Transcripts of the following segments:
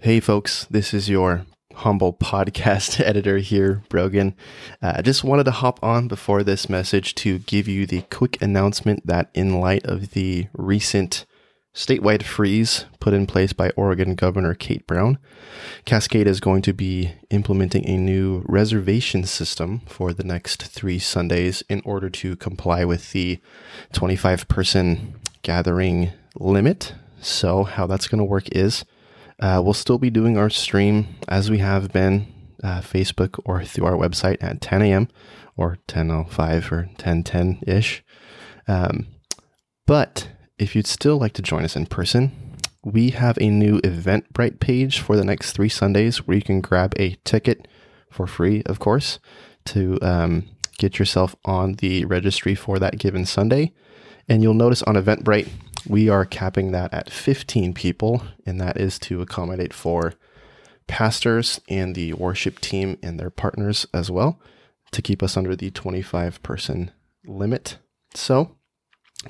Hey folks, this is your humble podcast editor here, Brogan. I just wanted to hop on before this message to give you the quick announcement that in light of the recent statewide freeze put in place by Oregon Governor Kate Brown, Cascade is going to be implementing a new reservation system for the next 3 Sundays in order to comply with the 25-person gathering limit. So how that's going to work is we'll still be doing our stream as we have been, Facebook or through our website at 10 a.m. or 10:05 or 10:10-ish. But if you'd still like to join us in person, we have a new Eventbrite page for the next 3 Sundays where you can grab a ticket for free, of course, to get yourself on the registry for that given Sunday. And you'll notice on Eventbrite, we are capping that at 15 people, and that is to accommodate for pastors and the worship team and their partners as well, to keep us under the 25-person limit. So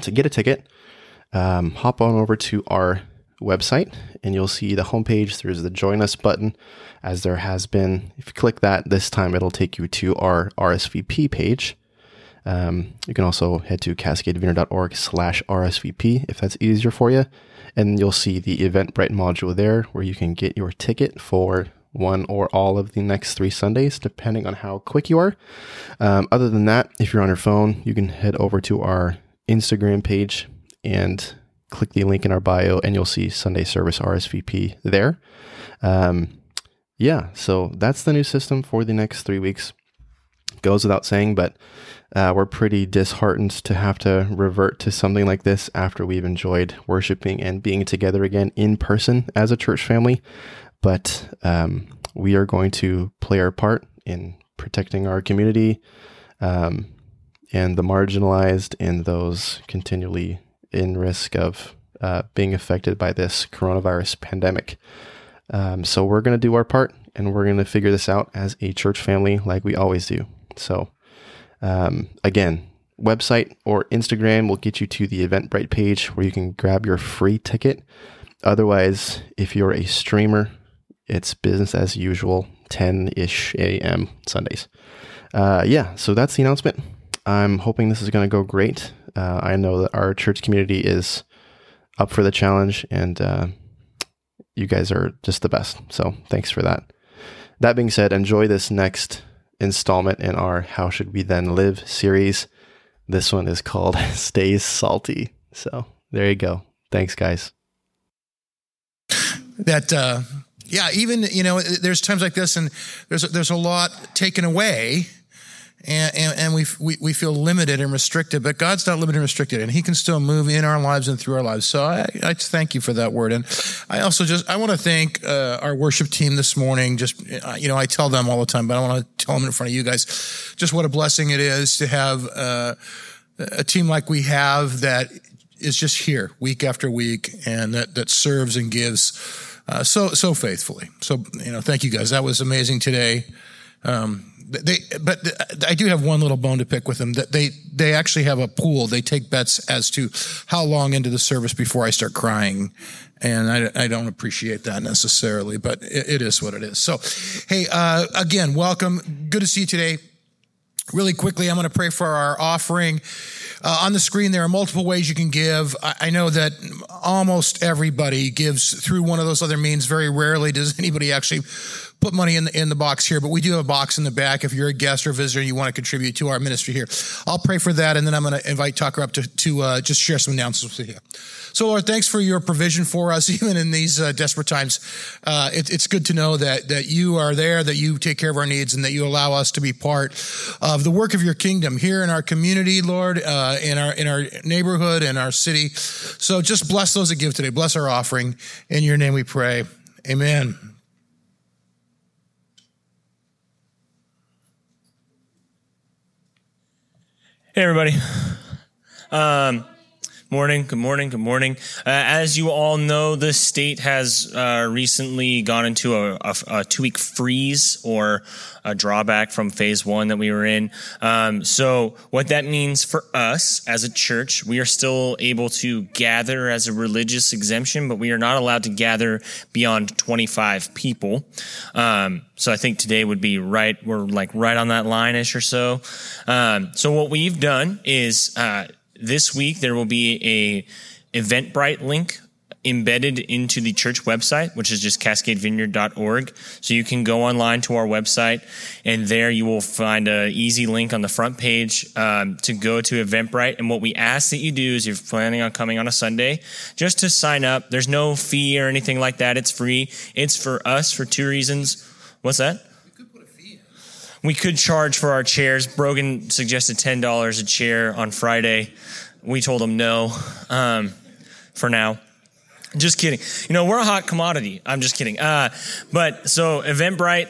to get a ticket, hop on over to our website, and you'll see the homepage. There's the Join Us button, as there has been. If you click that this time, it'll take you to our RSVP page. You can also head to cascadevineyard.org/RSVP if that's easier for you. And you'll see the Eventbrite module there where you can get your ticket for one or all of the next 3 Sundays, depending on how quick you are. Other than that, if you're on your phone, you can head over to our Instagram page and click the link in our bio, and you'll see Sunday Service RSVP there. So that's the new system for the next 3 weeks. Goes without saying, but we're pretty disheartened to have to revert to something like this after we've enjoyed worshiping and being together again in person as a church family. But we are going to play our part in protecting our community and the marginalized and those continually in risk of being affected by this coronavirus pandemic. So we're going to do our part, and we're going to figure this out as a church family like we always do. So again, website or Instagram will get you to the Eventbrite page where you can grab your free ticket. Otherwise, if you're a streamer, it's business as usual, 10-ish a.m. Sundays. So that's the announcement. I'm hoping this is going to go great. I know that our church community is up for the challenge, and you guys are just the best. So thanks for that. That being said, enjoy this next installment in our How Should We Then Live series. This one is called Stays Salty. So there you go. Thanks, guys. There's times like this, and there's a lot taken away, and we feel limited and restricted, but God's not limited and restricted, and He can still move in our lives and through our lives. So I thank you for that word. And I also I want to thank our worship team this morning. I tell them all the time, but I want to tell them in front of you guys, just what a blessing it is to have a team like we have that is just here week after week, and that serves and gives so faithfully. So, thank you guys. That was amazing today. But I do have one little bone to pick with them. That they actually have a pool. They take bets as to how long into the service before I start crying, and I don't appreciate that necessarily. But it is what it is. So, hey, again, welcome. Good to see you today. Really quickly, I'm going to pray for our offering. On the screen, there are multiple ways you can give. I know that almost everybody gives through one of those other means. Very rarely does anybody actually put money in the box here, but we do have a box in the back. If you're a guest or visitor, you want to contribute to our ministry here. I'll pray for that, and then I'm going to invite Tucker up to just share some announcements with you. So, Lord, thanks for your provision for us, even in these desperate times. It's good to know that you are there, that you take care of our needs, and that you allow us to be part of the work of your kingdom here in our community, Lord, in our neighborhood, in our city. So just bless those that give today. Bless our offering. In your name we pray. Amen. Hey, everybody. Morning. Good morning. Good morning. As you all know, the state has recently gone into a 2-week freeze or a drawback from phase one that we were in. So what that means for us as a church, we are still able to gather as a religious exemption, but we are not allowed to gather beyond 25 people. So I think today would be right. We're like right on that line-ish or so. So what we've done is, this week, there will be a Eventbrite link embedded into the church website, which is just cascadevineyard.org. So you can go online to our website, and there you will find an easy link on the front page to go to Eventbrite. And what we ask that you do is, if you're planning on coming on a Sunday, just to sign up. There's no fee or anything like that. It's free. It's for us for two reasons. What's that? We could charge for our chairs. Brogan suggested $10 a chair on Friday. We told him no for now. Just kidding. You know, we're a hot commodity. I'm just kidding. But so Eventbrite,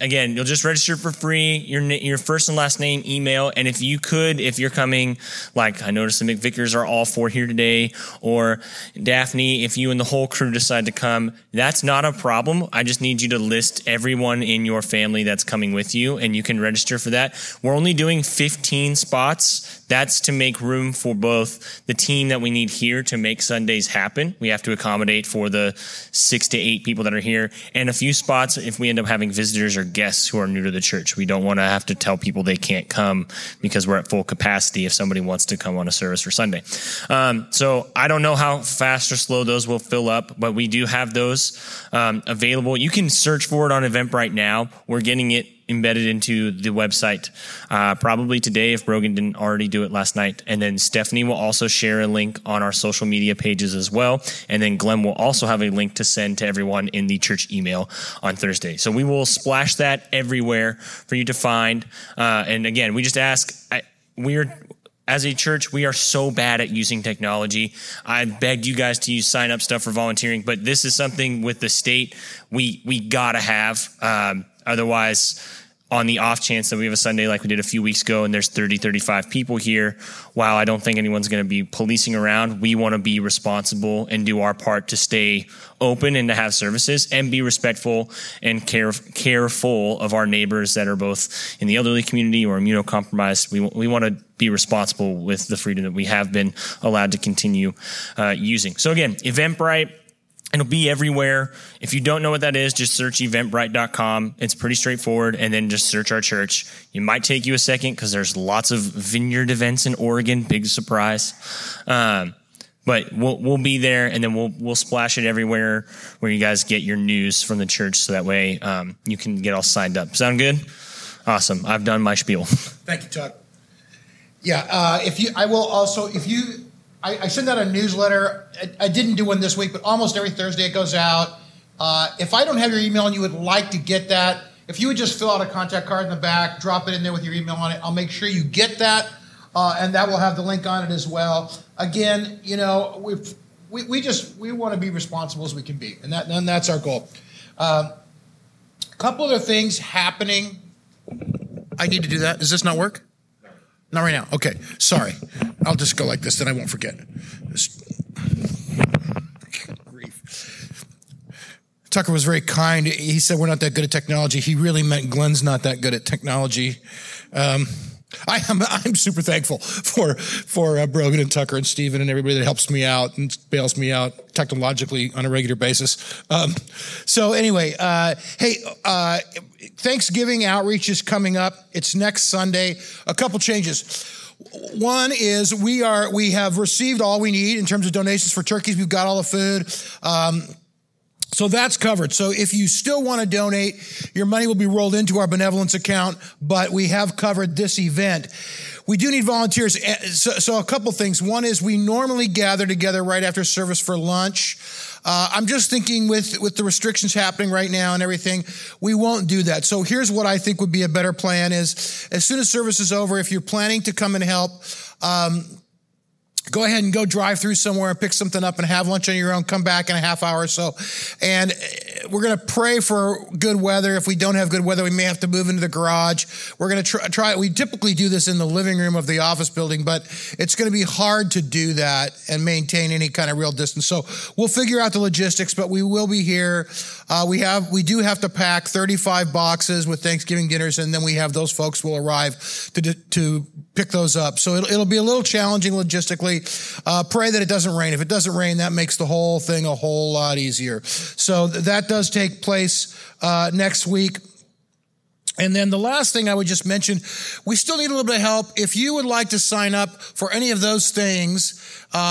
again, you'll just register for free, your first and last name, email. And if you could, if you're coming, like I noticed the McVickers are all four here today, or Daphne, if you and the whole crew decide to come, that's not a problem. I just need you to list everyone in your family that's coming with you, and you can register for that. We're only doing 15 spots. That's to make room for both the team that we need here to make Sundays happen. We have to accommodate for the 6 to 8 people that are here, and a few spots if we end up having visitors or guests who are new to the church. We don't want to have to tell people they can't come because we're at full capacity if somebody wants to come on a service for Sunday. So I don't know how fast or slow those will fill up, but we do have those available. You can search for it on Eventbrite now. We're getting it embedded into the website probably today if Brogan didn't already do it last night. And then Stephanie will also share a link on our social media pages as well. And then Glenn will also have a link to send to everyone in the church email on Thursday. So we will splash that everywhere for you to find. And again, we just ask, as a church, we are so bad at using technology. I begged you guys to use sign-up stuff for volunteering, but this is something with the state we gotta have. Otherwise, on the off chance that we have a Sunday like we did a few weeks ago and there's 30, 35 people here, while I don't think anyone's going to be policing around, we want to be responsible and do our part to stay open and to have services and be respectful and careful of our neighbors that are both in the elderly community or immunocompromised. We want to be responsible with the freedom that we have been allowed to continue using. So again, Eventbrite. It'll be everywhere. If you don't know what that is, just search eventbrite.com. It's pretty straightforward. And then just search our church. It might take you a second because there's lots of vineyard events in Oregon. Big surprise. But we'll be there, and then we'll splash it everywhere where you guys get your news from the church. So that way you can get all signed up. Sound good? Awesome. I've done my spiel. Thank you, Chuck. Yeah. I send out a newsletter. I didn't do one this week, but almost every Thursday it goes out. If I don't have your email and you would like to get that, if you would just fill out a contact card in the back, drop it in there with your email on it, I'll make sure you get that, and that will have the link on it as well. Again, you know, we want to be responsible as we can be, and that's our goal. A couple other things happening. I need to do that. Does this not work? Not right now. Okay. Sorry. I'll just go like this, then I won't forget. Grief. Tucker was very kind. He said we're not that good at technology. He really meant Glenn's not that good at technology. I'm super thankful for Brogan and Tucker and Steven and everybody that helps me out and bails me out technologically on a regular basis. So anyway, Thanksgiving outreach is coming up. It's next Sunday. A couple changes. One is we have received all we need in terms of donations for turkeys. We've got all the food. So that's covered. So if you still want to donate, your money will be rolled into our benevolence account, but we have covered this event. We do need volunteers. So a couple things. One is we normally gather together right after service for lunch. I'm just thinking with the restrictions happening right now and everything, we won't do that. So here's what I think would be a better plan is, as soon as service is over, if you're planning to come and help, go ahead and go drive through somewhere and pick something up and have lunch on your own. Come back in a half hour or so. And We're going to pray for good weather. If we don't have good weather, we may have to move into the garage. We're going to try. We typically do this in the living room of the office building, but it's going to be hard to do that and maintain any kind of real distance. So we'll figure out the logistics, but we will be here. We do have to pack 35 boxes with Thanksgiving dinners, and then we have those folks will arrive to pick those up. So it'll be a little challenging logistically. Pray that it doesn't rain. If it doesn't rain, that makes the whole thing a whole lot easier. So that does take place next week. And then the last thing I would just mention, we still need a little bit of help. If you would like to sign up for any of those things,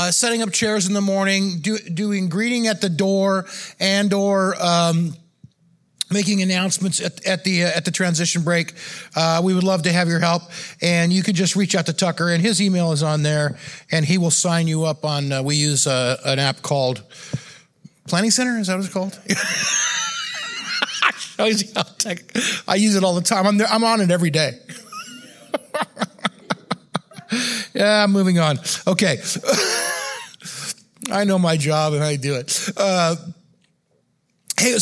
setting up chairs in the morning, doing greeting at the door, and or making announcements at the transition break, we would love to have your help. And you could just reach out to Tucker, and his email is on there, and he will sign you up on. We use an app called Planning Center. Is that what it's called? I use it all the time. I'm on it every day. Yeah, I'm moving on. Okay. I know my job and I do it. Hey,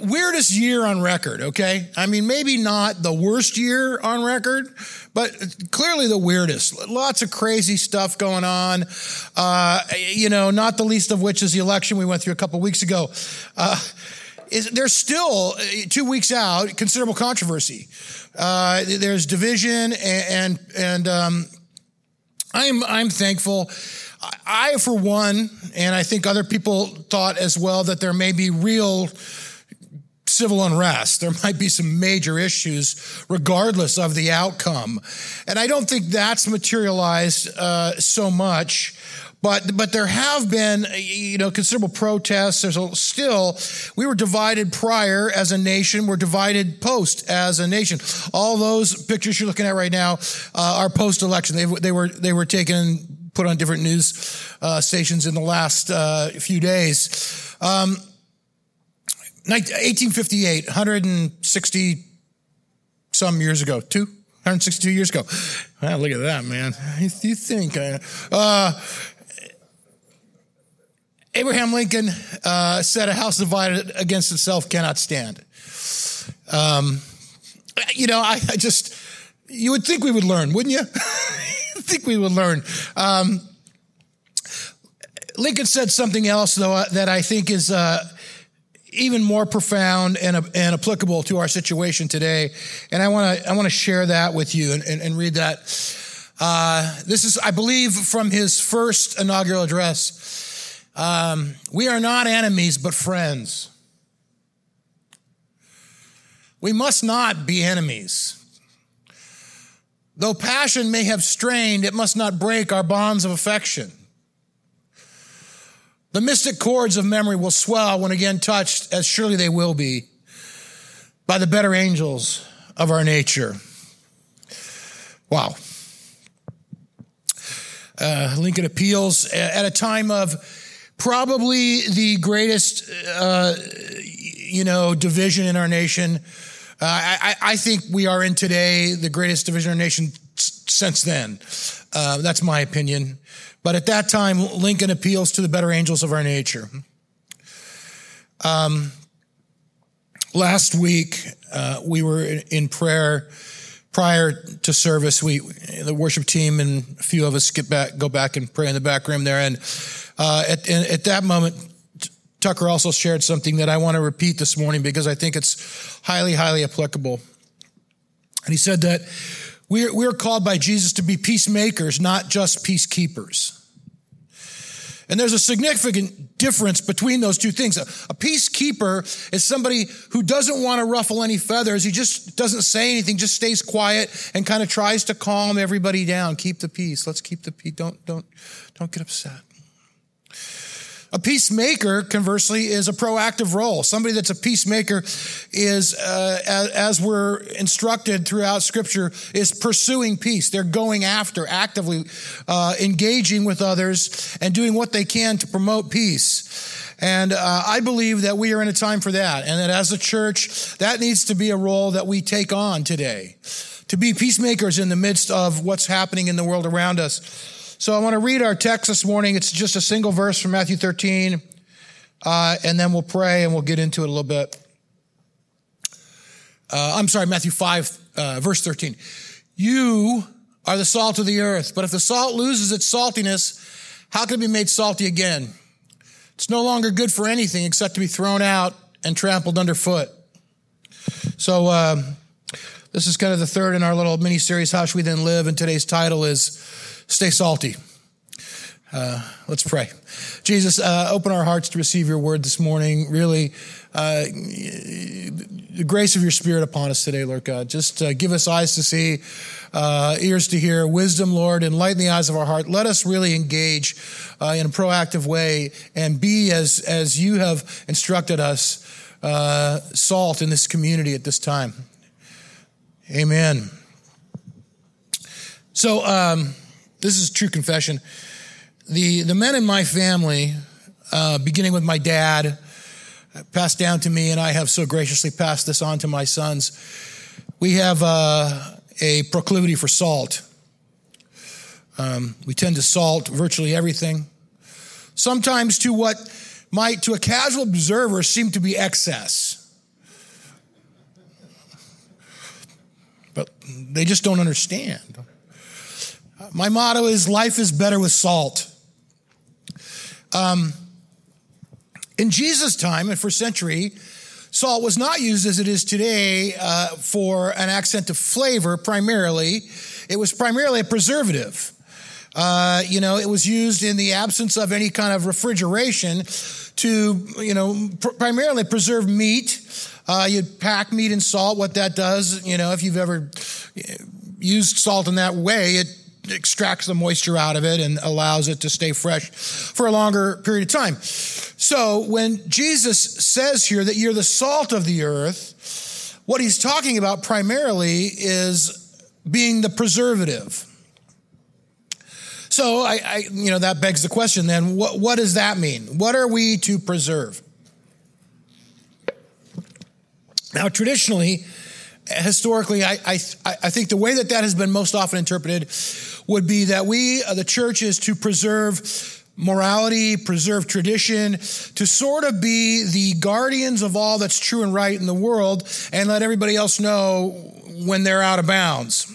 weirdest year on record, okay? I mean, maybe not the worst year on record, but clearly the weirdest. Lots of crazy stuff going on, not the least of which is the election we went through a couple weeks ago. There's still, 2 weeks out, considerable controversy. There's division, and I'm thankful. I, for one, and I think other people thought as well, that there may be real civil unrest. There might be some major issues regardless of the outcome. And I don't think that's materialized so much. But there have been, considerable protests. We were divided prior as a nation. We're divided post as a nation. All those pictures you're looking at right now are post-election. They were taken, put on different news stations in the last few days. 1858, 160 some years ago, 162 years ago. Wow, look at that, man. You think Abraham Lincoln said, "A house divided against itself cannot stand." You would think we would learn, wouldn't you? You'd think we would learn. Lincoln said something else, though, that I think is even more profound and applicable to our situation today. And I want to share that with you and read that. This is, I believe, from his first inaugural address. We are not enemies, but friends. We must not be enemies. Though passion may have strained, it must not break our bonds of affection. The mystic chords of memory will swell when again touched, as surely they will be, by the better angels of our nature. Wow. Lincoln appeals at a time of probably the greatest, division in our nation. I think we are in today the greatest division in our nation since then. That's my opinion. But at that time, Lincoln appeals to the better angels of our nature. Last week, we were in prayer prior to service. The worship team and a few of us go back and pray in the back room there. And at that moment, Tucker also shared something that I want to repeat this morning because I think it's highly, highly applicable. And he said that we're called by Jesus to be peacemakers, not just peacekeepers. And there's a significant difference between those two things. A peacekeeper is somebody who doesn't want to ruffle any feathers. He just doesn't say anything, just stays quiet and kind of tries to calm everybody down. Keep the peace. Let's keep the peace. Don't get upset. A peacemaker, conversely, is a proactive role. Somebody that's a peacemaker is, as we're instructed throughout Scripture, is pursuing peace. They're going after, actively engaging with others and doing what they can to promote peace. And I believe that we are in a time for that, and that as a church, that needs to be a role that we take on today, to be peacemakers in the midst of what's happening in the world around us. So I want to read our text this morning. It's just a single verse from Matthew 13, and then we'll pray and we'll get into it a little bit. Matthew 5, verse 13. You are the salt of the earth, but if the salt loses its saltiness, how can it be made salty again? It's no longer good for anything except to be thrown out and trampled underfoot. So this is kind of the third in our little mini-series, How Should We Then Live? And today's title is Stay Salty. Let's pray. Jesus, open our hearts to receive your word this morning. Really, the grace of your spirit upon us today, Lord God. Just give us eyes to see, ears to hear, wisdom, Lord, and light in the eyes of our heart. Let us really engage in a proactive way and be, as you have instructed us, salt in this community at this time. Amen. So this is true confession. The men in my family, beginning with my dad, passed down to me, and I have so graciously passed this on to my sons. We have a proclivity for salt. We tend to salt virtually everything, sometimes to what might, to a casual observer, seem to be excess. But they just don't understand. My motto is, life is better with salt. In Jesus' time and first century, salt was not used as it is today for an accent of flavor primarily. It was primarily a preservative. It was used in the absence of any kind of refrigeration to, primarily preserve meat. You'd pack meat in salt. What that does, if you've ever used salt in that way, it extracts the moisture out of it and allows it to stay fresh for a longer period of time. So when Jesus says here that you're the salt of the earth, what he's talking about primarily is being the preservative. So I that begs the question then, what does that mean? What are we to preserve? Now, traditionally, historically, I think the way that has been most often interpreted would be that we, the church, is to preserve morality, preserve tradition, to sort of be the guardians of all that's true and right in the world and let everybody else know when they're out of bounds.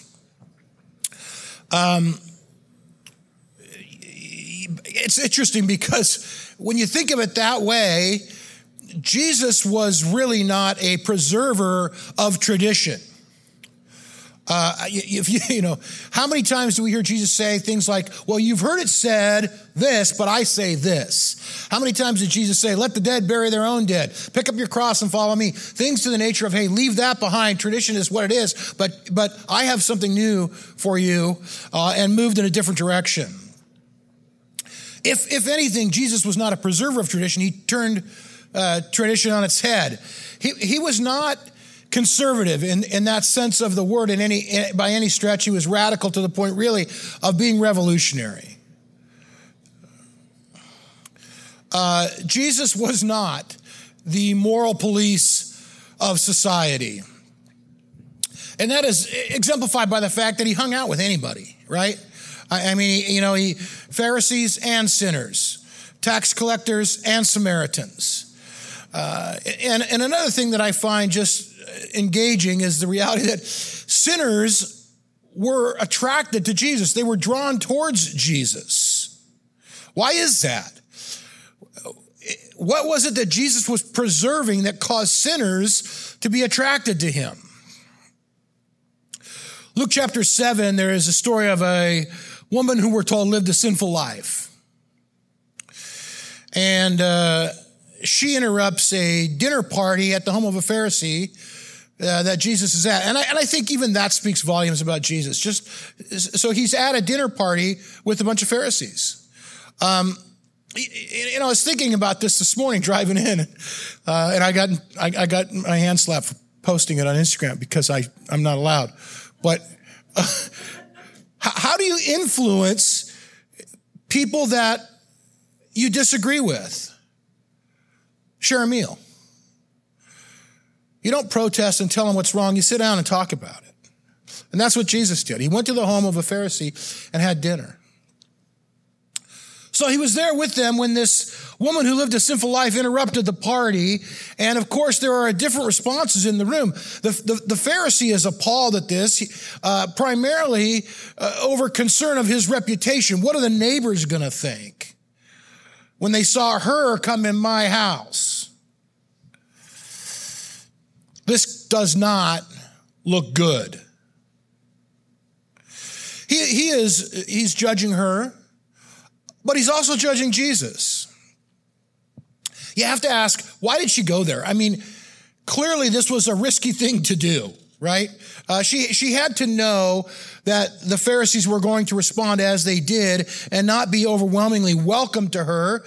It's interesting because when you think of it that way, Jesus was really not a preserver of tradition. How many times do we hear Jesus say things like, well, you've heard it said this, but I say this? How many times did Jesus say, let the dead bury their own dead, pick up your cross and follow me? Things to the nature of, hey, leave that behind. Tradition is what it is, but I have something new for you, and moved in a different direction. If anything, Jesus was not a preserver of tradition. He turned tradition on its head. He was not conservative in that sense of the word by any stretch. He was radical to the point really of being revolutionary. Jesus was not the moral police of society. And that is exemplified by the fact that he hung out with anybody, right? He Pharisees and sinners, tax collectors and Samaritans. And another thing that I find just engaging is the reality that sinners were attracted to Jesus. They were drawn towards Jesus. Why is that? What was it that Jesus was preserving that caused sinners to be attracted to him? Luke chapter 7, there is a story of a woman who we're told lived a sinful life. And she interrupts a dinner party at the home of a Pharisee that Jesus is at. And I think even that speaks volumes about Jesus. So he's at a dinner party with a bunch of Pharisees. I was thinking about this morning driving in, and I got my hand slapped for posting it on Instagram because I'm not allowed. But how do you influence people that you disagree with? Share a meal. You don't protest and tell them what's wrong. You sit down and talk about it. And that's what Jesus did. He went to the home of a Pharisee and had dinner. So he was there with them when this woman who lived a sinful life interrupted the party. And of course, there are different responses in the room. The Pharisee is appalled at this, primarily over concern of his reputation. What are the neighbors going to think when they saw her come in my house? This does not look good. He's judging her, but he's also judging Jesus. You have to ask, why did she go there? I mean, clearly this was a risky thing to do, right? She had to know that the Pharisees were going to respond as they did and not be overwhelmingly welcome to her.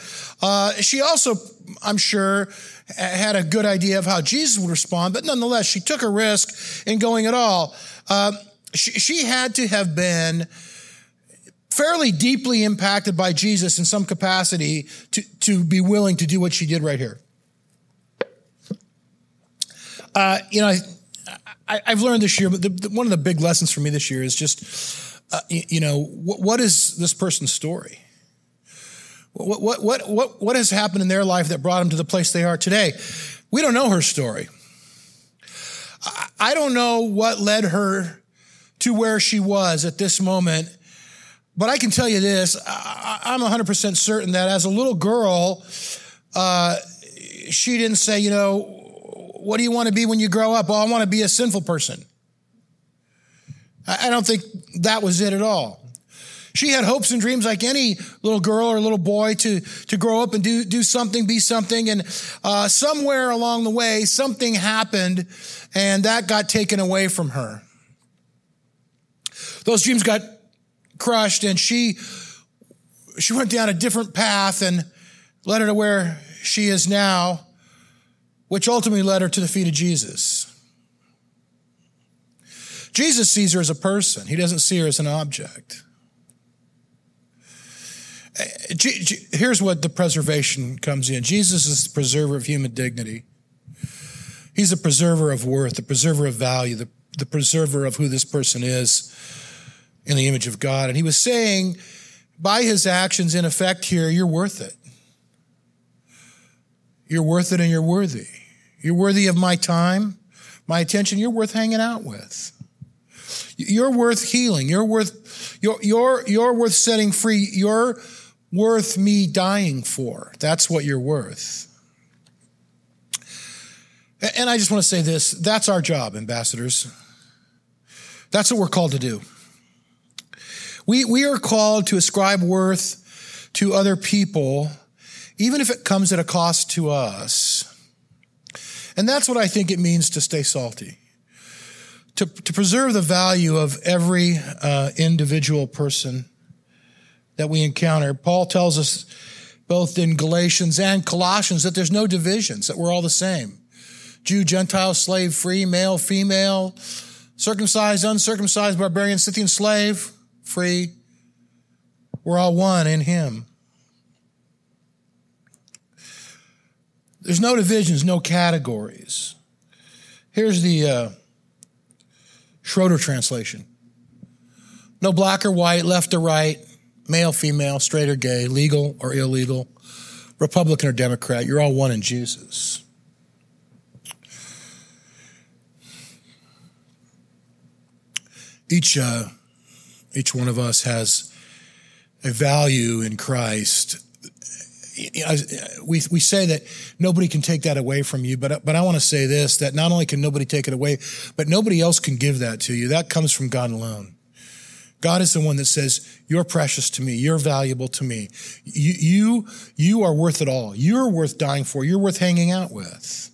She also, I'm sure, had a good idea of how Jesus would respond, but nonetheless, she took a risk in going at all. She had to have been fairly deeply impacted by Jesus in some capacity to be willing to do what she did right here. I've learned this year, but one of the big lessons for me this year is just, what is this person's story? What has happened in their life that brought them to the place they are today? We don't know her story. I don't know what led her to where she was at this moment. But I can tell you this, I'm 100% certain that as a little girl, she didn't say, what do you want to be when you grow up? Oh, I want to be a sinful person. I don't think that was it at all. She had hopes and dreams like any little girl or little boy to grow up and do something, be something. And somewhere along the way, something happened and that got taken away from her. Those dreams got crushed, and she went down a different path and led her to where she is now, which ultimately led her to the feet of Jesus. Jesus sees her as a person. He doesn't see her as an object. Here's what the preservation comes in. Jesus is the preserver of human dignity. He's the preserver of worth, the preserver of value, the preserver of who this person is in the image of God. And he was saying, by his actions, in effect here, you're worth it. You're worth it and you're worthy. You're worthy of my time, my attention. You're worth hanging out with. You're worth healing. You're worth setting free. You're worth me dying for. That's what you're worth. And I just want to say this. That's our job, ambassadors. That's what we're called to do. We are called to ascribe worth to other people, even if it comes at a cost to us. And that's what I think it means to stay salty, to preserve the value of every individual person that we encounter. Paul tells us both in Galatians and Colossians that there's no divisions, that we're all the same. Jew, Gentile, slave, free, male, female, circumcised, uncircumcised, barbarian, Scythian, slave, free. We're all one in him. There's no divisions, no categories. Here's the Schroeder translation. No black or white, left or right, male, female, straight or gay, legal or illegal, Republican or Democrat. You're all one in Jesus. Each one of us has a value in Christ. We say that nobody can take that away from you, but I want to say this, that not only can nobody take it away, but nobody else can give that to you. That comes from God alone. God is the one that says, you're precious to me. You're valuable to me. You are worth it all. You're worth dying for. You're worth hanging out with.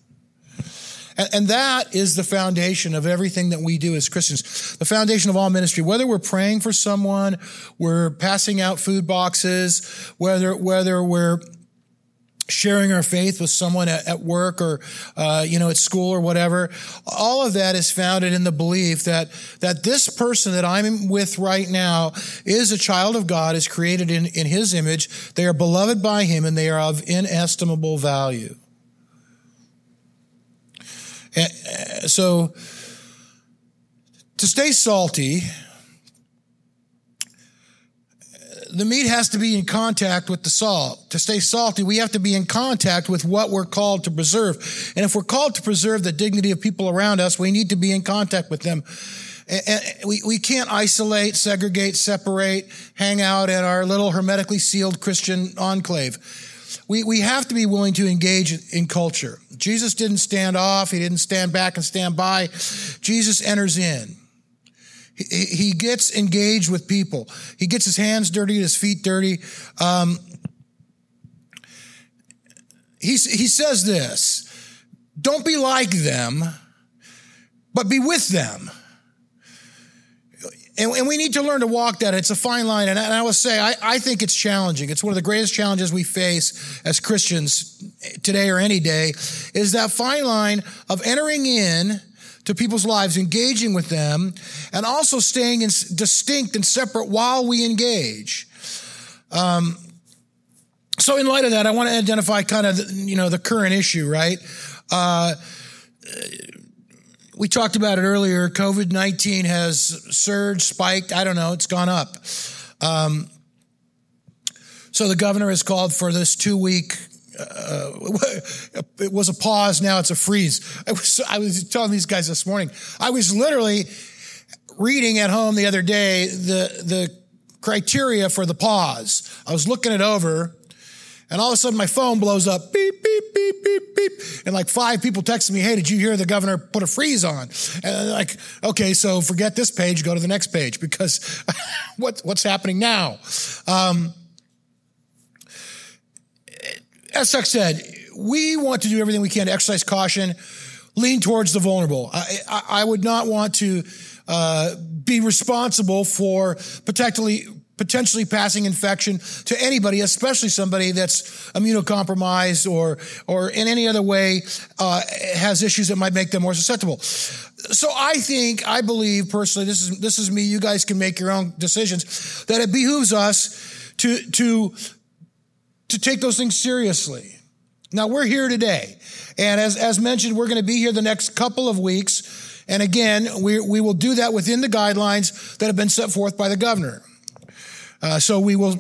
And that is the foundation of everything that we do as Christians, the foundation of all ministry. Whether we're praying for someone, we're passing out food boxes, whether we're sharing our faith with someone at work or, at school or whatever, all of that is founded in the belief that this person that I'm with right now is a child of God, is created in his image. They are beloved by him, and they are of inestimable value. So to stay salty, the meat has to be in contact with the salt. To stay salty, we have to be in contact with what we're called to preserve. And if we're called to preserve the dignity of people around us, we need to be in contact with them. And we can't isolate, segregate, separate, hang out at our little hermetically sealed Christian enclave. We have to be willing to engage in culture. Jesus didn't stand off. He didn't stand back and stand by. Jesus enters in. He gets engaged with people. He gets his hands dirty, his feet dirty. He says this, don't be like them, but be with them. And we need to learn to walk that. It's a fine line. And I will say, I think it's challenging. It's one of the greatest challenges we face as Christians today or any day is that fine line of entering in to people's lives, engaging with them, and also staying distinct and separate while we engage. So in light of that, I want to identify kind of, the current issue, right? We talked about it earlier. COVID-19 has surged, spiked. I don't know. It's gone up. So the governor has called for this 2-week it was a pause. Now it's a freeze. I was telling these guys this morning, I was literally reading at home the other day, the criteria for the pause. I was looking it over and all of a sudden my phone blows up. Beep, beep, beep, beep, beep. And like 5 people texted me, hey, did you hear the governor put a freeze on? And like, okay, so forget this page, go to the next page because what's happening now? As Chuck said, we want to do everything we can to exercise caution, lean towards the vulnerable. I would not want to be responsible for potentially passing infection to anybody, especially somebody that's immunocompromised or in any other way has issues that might make them more susceptible. So I believe personally, this is me. You guys can make your own decisions. That it behooves us to take those things seriously. Now, we're here today. And as mentioned, we're going to be here the next couple of weeks. And again, we will do that within the guidelines that have been set forth by the governor. So we'll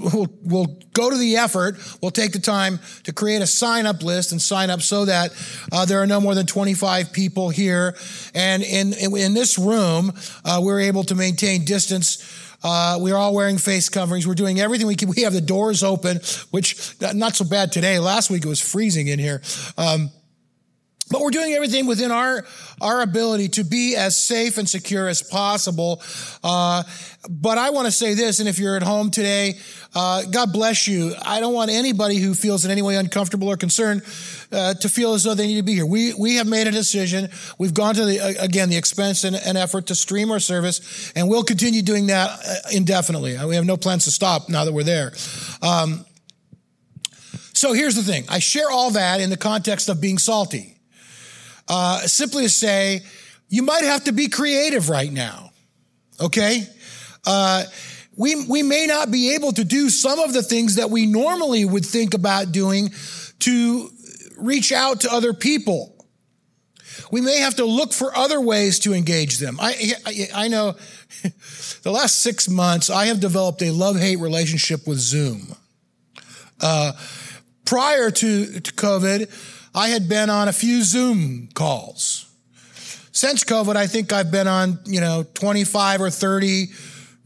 go to the effort. We'll take the time to create a sign-up list and sign up so that there are no more than 25 people here. And in this room, we're able to maintain distance. We're all wearing face coverings. We're doing everything we can. We have the doors open, which not so bad today. Last week it was freezing in here. But we're doing everything within our ability to be as safe and secure as possible. But I want to say this, and if you're at home today, God bless you. I don't want anybody who feels in any way uncomfortable or concerned to feel as though they need to be here. We have made a decision. We've gone to the expense and effort to stream our service, and we'll continue doing that indefinitely. We have no plans to stop now that we're there. So here's the thing. I share all that in the context of being salty. Simply to say, you might have to be creative right now, okay? We may not be able to do some of the things that we normally would think about doing to reach out to other people. We may have to look for other ways to engage them. I know the last 6 months, I have developed a love-hate relationship with Zoom. Prior to COVID, I had been on a few Zoom calls. Since COVID, I think I've been on, 25 or 30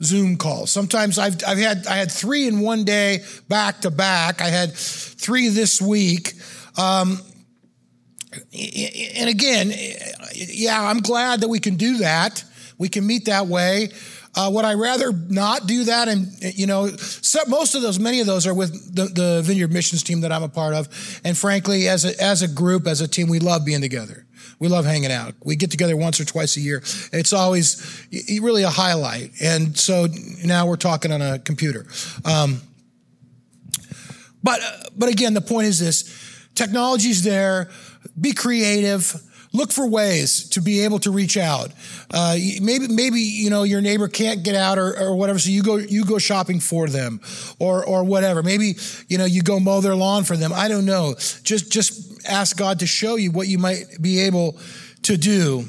Zoom calls. Sometimes I had 3 in one day back to back. I had 3 this week. And again, I'm glad that we can do that. We can meet that way. Would I rather not do that? And, many of those are with the Vineyard Missions team that I'm a part of. And frankly, as a group, as a team, we love being together. We love hanging out. We get together once or twice a year. It's always really a highlight. And so now we're talking on a computer. But again, the point is this. Technology's there. Be creative. Look for ways to be able to reach out. Maybe your neighbor can't get out or whatever, so you go shopping for them or whatever. Maybe, you go mow their lawn for them. I don't know. Just ask God to show you what you might be able to do.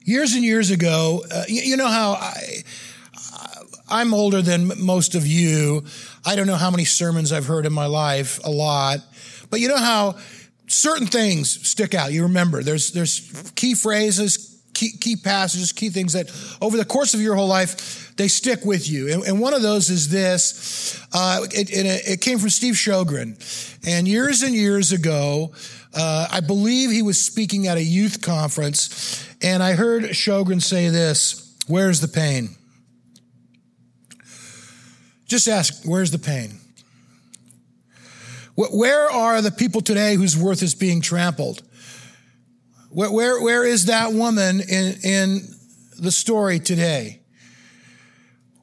Years and years ago, you know how I I'm older than most of you. I don't know how many sermons I've heard in my life, a lot. But you know how certain things stick out. You remember, there's key phrases, key passages, key things that over the course of your whole life, they stick with you. And one of those is this. It came from Steve Sjogren. And years ago, I believe he was speaking at a youth conference, and I heard Sjogren say this: where's the pain? Just ask, where's the pain? Where are the people today whose worth is being trampled? Where is that woman in the story today?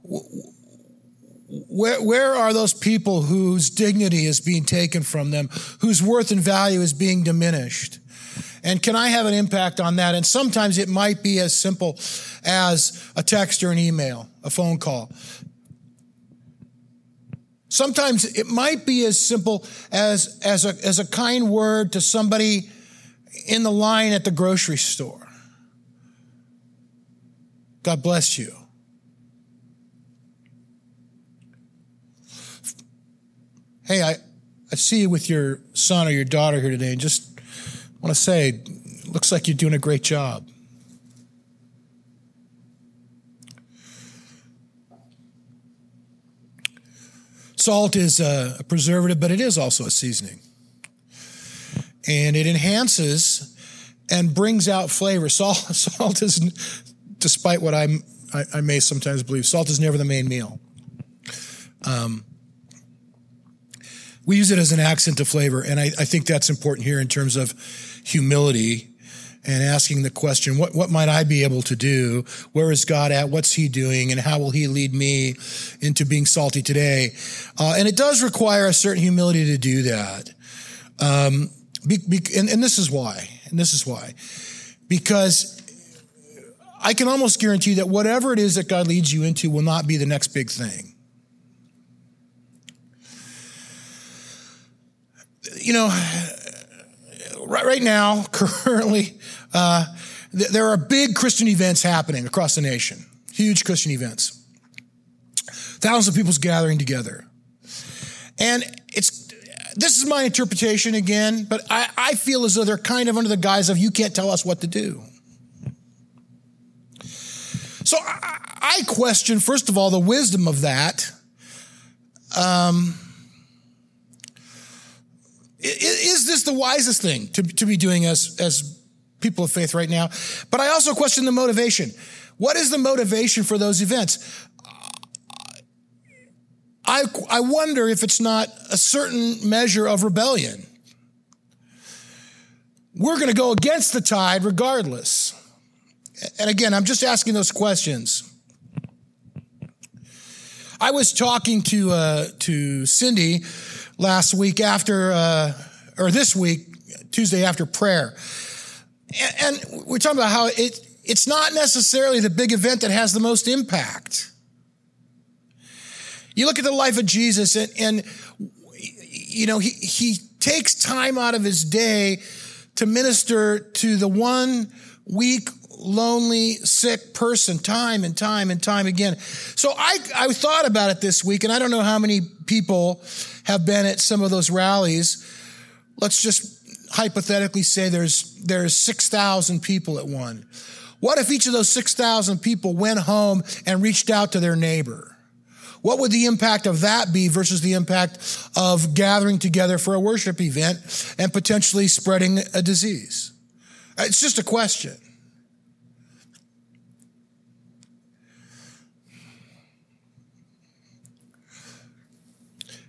Where are those people whose dignity is being taken from them, whose worth and value is being diminished? And can I have an impact on that? And sometimes it might be as simple as a text or an email, a phone call. Sometimes it might be as simple as a kind word to somebody in the line at the grocery store. God bless you. Hey, I see you with your son or your daughter here today, and just want to say, it looks like you're doing a great job. Salt is a preservative, but it is also a seasoning. And it enhances and brings out flavor. Salt is, despite what I may sometimes believe, salt is never the main meal. We use it as an accent to flavor, and I think that's important here in terms of humility and asking the question, what might I be able to do? Where is God at? What's he doing? And how will he lead me into being salty today? And it does require a certain humility to do that. This is why. Because I can almost guarantee that whatever it is that God leads you into will not be the next big thing. You know, right now, currently, there are big Christian events happening across the nation. Huge Christian events. Thousands of people's gathering together. And this is my interpretation again, but I feel as though they're kind of under the guise of, you can't tell us what to do. So I question, first of all, the wisdom of that. Is this the wisest thing to be doing as people of faith right now? But I also question the motivation. What is the motivation for those events? I wonder if it's not a certain measure of rebellion. We're going to go against the tide regardless. And again, I'm just asking those questions. I was talking to Cindy last week after, or this week, Tuesday after prayer. And we're talking about how it's not necessarily the big event that has the most impact. You look at the life of Jesus and you know, he takes time out of his day to minister to the one weak, lonely, sick person time and time and time again. So I thought about it this week, and I don't know how many people have been at some of those rallies. Let's just hypothetically say there's 6,000 people at one. What if each of those 6,000 people went home and reached out to their neighbor? What would the impact of that be versus the impact of gathering together for a worship event and potentially spreading a disease? It's just a question.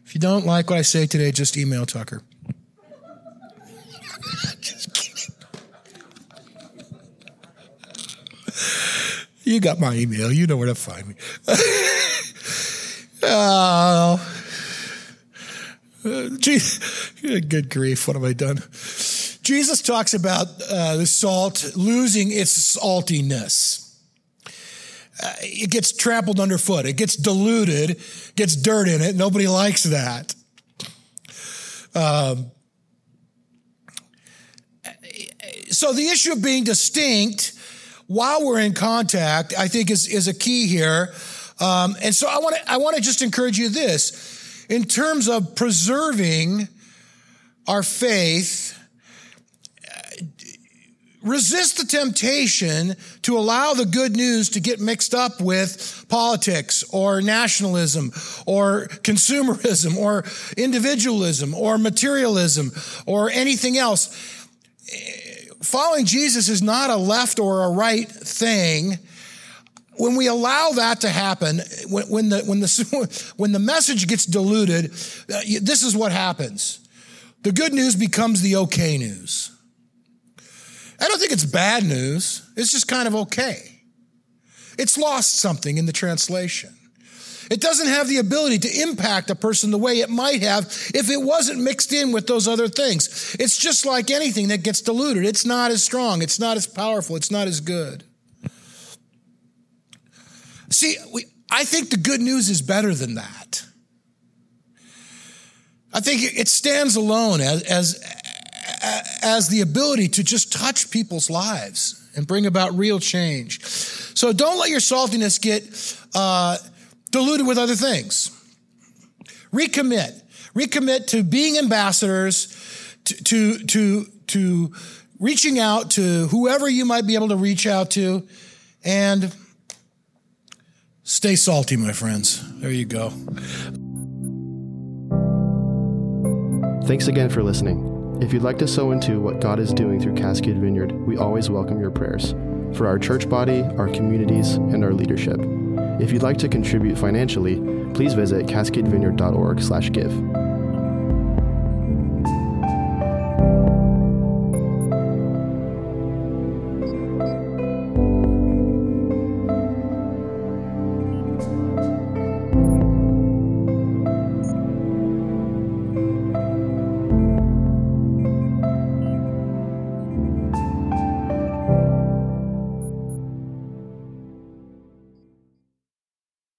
If you don't like what I say today, just email Tucker. Just kidding. You got my email. You know where to find me. Good grief. What have I done? Jesus talks about the salt losing its saltiness. It gets trampled underfoot. It gets diluted, gets dirt in it. Nobody likes that. So the issue of being distinct while we're in contact, I think, is a key here. And so I want to just encourage you this, in terms of preserving our faith, resist the temptation to allow the good news to get mixed up with politics or nationalism or consumerism or individualism or materialism or anything else. Following Jesus is not a left or a right thing. When we allow that to happen, when the message gets diluted, this is what happens. The good news becomes the okay news. I don't think it's bad news. It's just kind of okay. It's lost something in the translation. It doesn't have the ability to impact a person the way it might have if it wasn't mixed in with those other things. It's just like anything that gets diluted. It's not as strong. It's not as powerful. It's not as good. See, I think the good news is better than that. I think it stands alone as the ability to just touch people's lives and bring about real change. So don't let your saltiness get diluted with other things. Recommit. Recommit to being ambassadors, to reaching out to whoever you might be able to reach out to, and stay salty, my friends. There you go. Thanks again for listening. If you'd like to sow into what God is doing through Cascade Vineyard, we always welcome your prayers for our church body, our communities, and our leadership. If you'd like to contribute financially, please visit cascadevineyard.org/give.